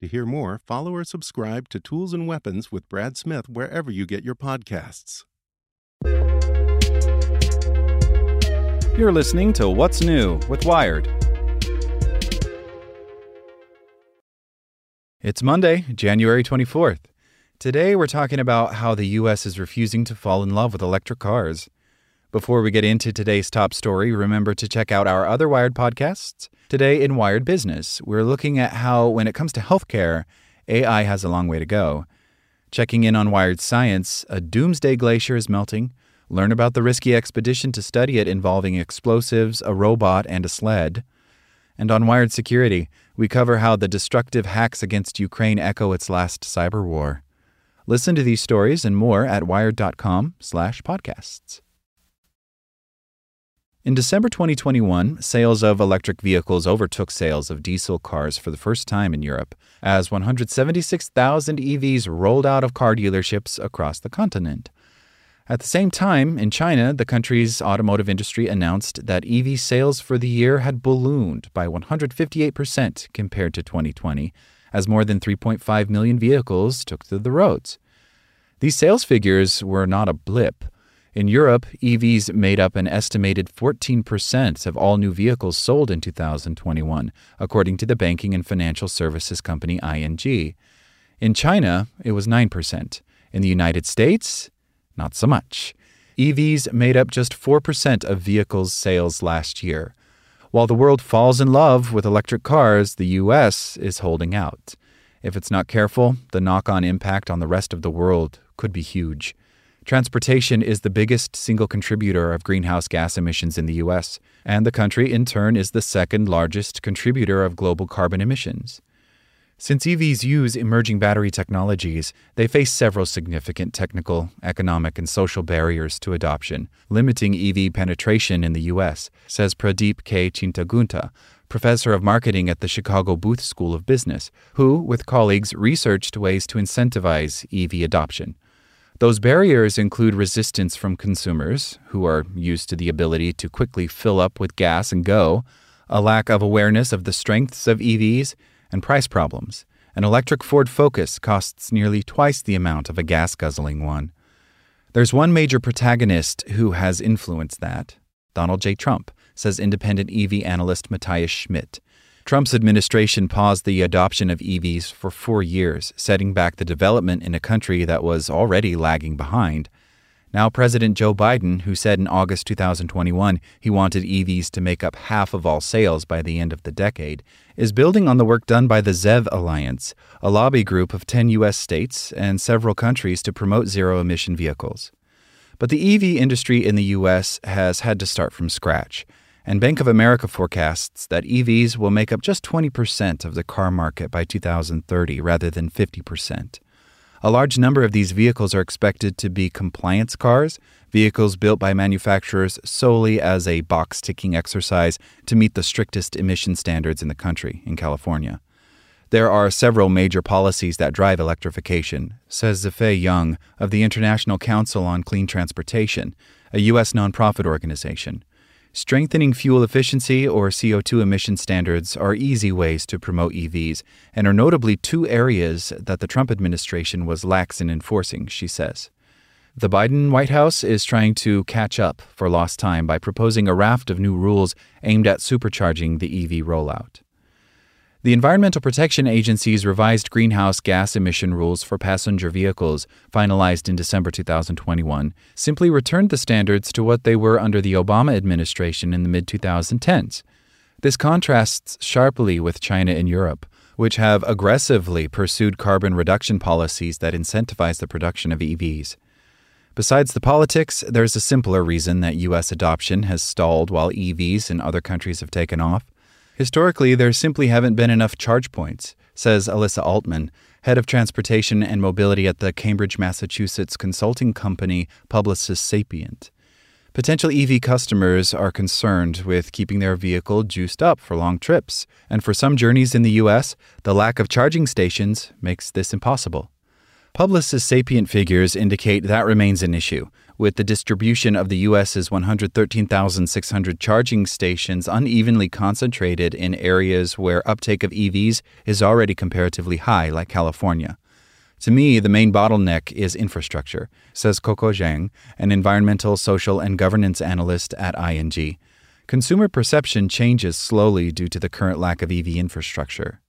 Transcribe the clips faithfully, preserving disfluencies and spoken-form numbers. To hear more, follow or subscribe to Tools and Weapons with Brad Smith wherever you get your podcasts. You're listening to What's New with Wired. It's Monday, January twenty-fourth. Today we're talking about how the U S is refusing to fall in love with electric cars. Before we get into today's top story, remember to check out our other Wired podcasts. Today in Wired Business, we're looking at how, when it comes to healthcare, A I has a long way to go. Checking in on Wired Science, a doomsday glacier is melting. Learn about the risky expedition to study it involving explosives, a robot, and a sled. And on Wired Security, we cover how the destructive hacks against Ukraine echo its last cyber war. Listen to these stories and more at wired.com slash podcasts. In December twenty twenty-one, sales of electric vehicles overtook sales of diesel cars for the first time in Europe, as one hundred seventy-six thousand E Vs rolled out of car dealerships across the continent. At the same time, in China, the country's automotive industry announced that E V sales for the year had ballooned by one hundred fifty-eight percent compared to twenty twenty, as more than three point five million vehicles took to the roads. These sales figures were not a blip. In Europe, E Vs made up an estimated fourteen percent of all new vehicles sold in two thousand twenty-one, according to the banking and financial services company I N G. In China, it was nine percent. In the United States, not so much. E Vs made up just four percent of vehicles sales last year. While the world falls in love with electric cars, the U S is holding out. If it's not careful, the knock-on impact on the rest of the world could be huge. Transportation is the biggest single contributor of greenhouse gas emissions in the U S, and the country, in turn, is the second largest contributor of global carbon emissions. Since E Vs use emerging battery technologies, they face several significant technical, economic, and social barriers to adoption, limiting E V penetration in the U S, says Pradeep K. Chintagunta, professor of marketing at the Chicago Booth School of Business, who, with colleagues, researched ways to incentivize E V adoption. Those barriers include resistance from consumers, who are used to the ability to quickly fill up with gas and go, a lack of awareness of the strengths of E Vs, and price problems. An electric Ford Focus costs nearly twice the amount of a gas-guzzling one. There's one major protagonist who has influenced that. Donald J. Trump, says independent E V analyst Matthias Schmidt. Trump's administration paused the adoption of E Vs for four years, setting back the development in a country that was already lagging behind. Now President Joe Biden, who said in August twenty twenty-one he wanted E Vs to make up half of all sales by the end of the decade, is building on the work done by the ZEV Alliance, a lobby group of ten U S states and several countries to promote zero-emission vehicles. But the E V industry in the U S has had to start from scratch, and Bank of America forecasts that E Vs will make up just twenty percent of the car market by two thousand thirty rather than fifty percent. A large number of these vehicles are expected to be compliance cars, vehicles built by manufacturers solely as a box-ticking exercise to meet the strictest emission standards in the country, in California. There are several major policies that drive electrification, says Zifei Young of the International Council on Clean Transportation, a U S nonprofit organization. Strengthening fuel efficiency or C O two emission standards are easy ways to promote E Vs and are notably two areas that the Trump administration was lax in enforcing, she says. The Biden White House is trying to catch up for lost time by proposing a raft of new rules aimed at supercharging the E V rollout. The Environmental Protection Agency's revised greenhouse gas emission rules for passenger vehicles, finalized in December two thousand twenty-one, simply returned the standards to what they were under the Obama administration in the mid twenty tens. This contrasts sharply with China and Europe, which have aggressively pursued carbon reduction policies that incentivize the production of E Vs. Besides the politics, there's a simpler reason that U S adoption has stalled while E Vs in other countries have taken off. Historically, there simply haven't been enough charge points, says Alyssa Altman, head of transportation and mobility at the Cambridge, Massachusetts consulting company Publicis Sapient. Potential E V customers are concerned with keeping their vehicle juiced up for long trips, and for some journeys in the U S, the lack of charging stations makes this impossible. Publicis Sapient figures indicate that remains an issue, with the distribution of the U S's one hundred thirteen thousand six hundred charging stations unevenly concentrated in areas where uptake of E Vs is already comparatively high, like California. To me, the main bottleneck is infrastructure, says Coco Zhang, an environmental, social, and governance analyst at I N G. Consumer perception changes slowly due to the current lack of E V infrastructure.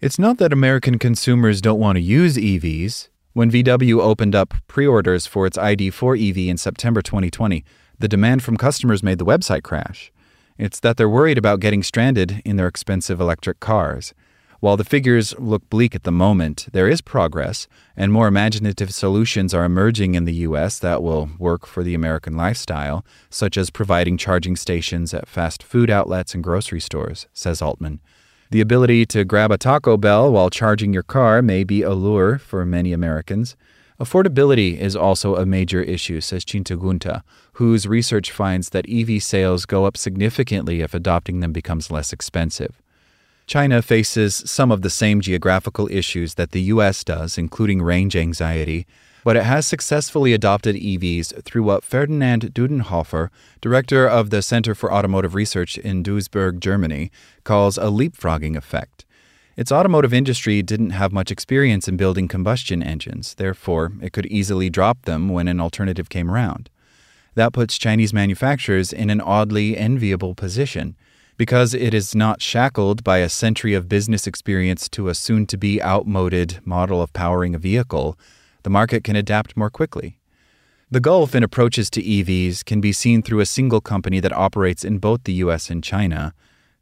It's not that American consumers don't want to use E Vs. When V W opened up pre-orders for its I D four E V in September twenty twenty, the demand from customers made the website crash. It's that they're worried about getting stranded in their expensive electric cars. While the figures look bleak at the moment, there is progress, and more imaginative solutions are emerging in the U S that will work for the American lifestyle, such as providing charging stations at fast food outlets and grocery stores, says Altman. The ability to grab a Taco Bell while charging your car may be a lure for many Americans. Affordability is also a major issue, says Chintagunta, whose research finds that E V sales go up significantly if adopting them becomes less expensive. China faces some of the same geographical issues that the U S does, including range anxiety, but it has successfully adopted E Vs through what Ferdinand Dudenhoffer, director of the Center for Automotive Research in Duisburg, Germany, calls a leapfrogging effect. Its automotive industry didn't have much experience in building combustion engines, therefore it could easily drop them when an alternative came around. That puts Chinese manufacturers in an oddly enviable position. Because it is not shackled by a century of business experience to a soon-to-be outmoded model of powering a vehicle, the market can adapt more quickly. The gulf in approaches to E Vs can be seen through a single company that operates in both the U S and China,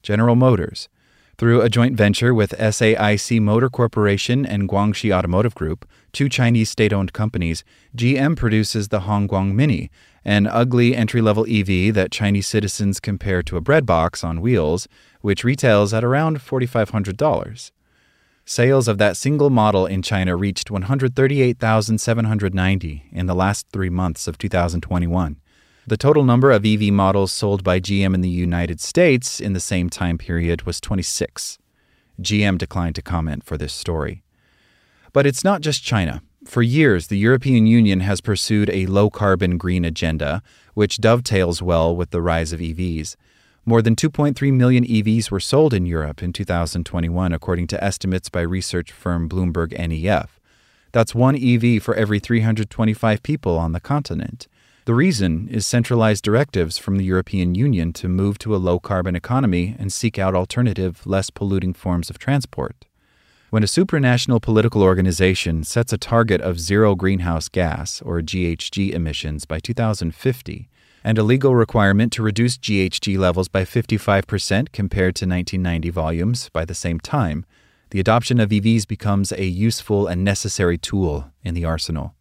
General Motors. Through a joint venture with S A I C Motor Corporation and Guangxi Automotive Group, two Chinese state-owned companies, G M produces the Hongguang Mini, an ugly entry-level E V that Chinese citizens compare to a bread box on wheels, which retails at around four thousand five hundred dollars. Sales of that single model in China reached one hundred thirty-eight thousand seven hundred ninety in the last three months of two thousand twenty-one. The total number of E V models sold by G M in the United States in the same time period was twenty-six. G M declined to comment for this story. But it's not just China. For years, the European Union has pursued a low-carbon green agenda, which dovetails well with the rise of E Vs. More than two point three million E Vs were sold in Europe in two thousand twenty-one, according to estimates by research firm Bloomberg N E F. That's one E V for every three hundred twenty-five people on the continent. The reason is centralized directives from the European Union to move to a low-carbon economy and seek out alternative, less polluting forms of transport. When a supranational political organization sets a target of zero greenhouse gas, or G H G, emissions by two thousand fifty, and a legal requirement to reduce G H G levels by fifty-five percent compared to nineteen ninety volumes by the same time, the adoption of E Vs becomes a useful and necessary tool in the arsenal.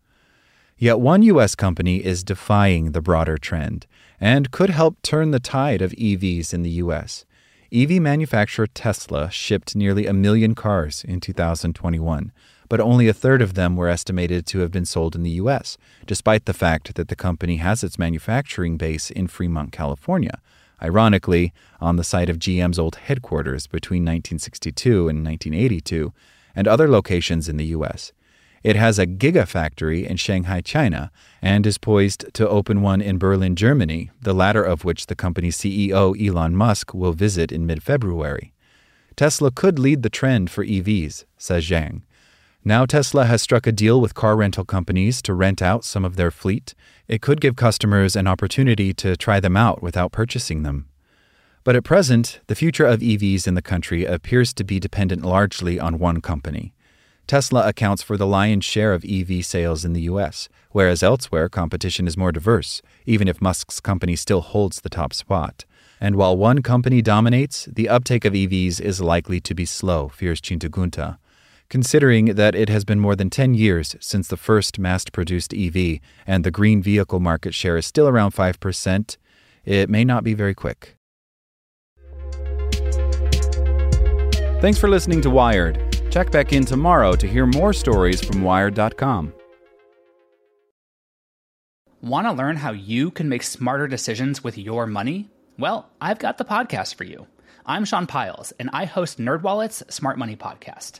Yet one U S company is defying the broader trend and could help turn the tide of E Vs in the U S. E V manufacturer Tesla shipped nearly a million cars in two thousand twenty-one, but only a third of them were estimated to have been sold in the U S, despite the fact that the company has its manufacturing base in Fremont, California, ironically on the site of G M's old headquarters between nineteen sixty-two and nineteen eighty-two, and other locations in the U S. It has a gigafactory in Shanghai, China, and is poised to open one in Berlin, Germany, the latter of which the company's C E O Elon Musk will visit in mid-February. Tesla could lead the trend for E Vs, says Zhang. Now Tesla has struck a deal with car rental companies to rent out some of their fleet. It could give customers an opportunity to try them out without purchasing them. But at present, the future of E Vs in the country appears to be dependent largely on one company. Tesla accounts for the lion's share of E V sales in the U S, whereas elsewhere competition is more diverse, even if Musk's company still holds the top spot. And while one company dominates, the uptake of E Vs is likely to be slow, fears Chintagunta, considering that it has been more than ten years since the first mass-produced E V and the green vehicle market share is still around five percent, it may not be very quick. Thanks for listening to Wired. Check back in tomorrow to hear more stories from Wired dot com. Want to learn how you can make smarter decisions with your money? Well, I've got the podcast for you. I'm Sean Piles, and I host NerdWallet's Smart Money Podcast.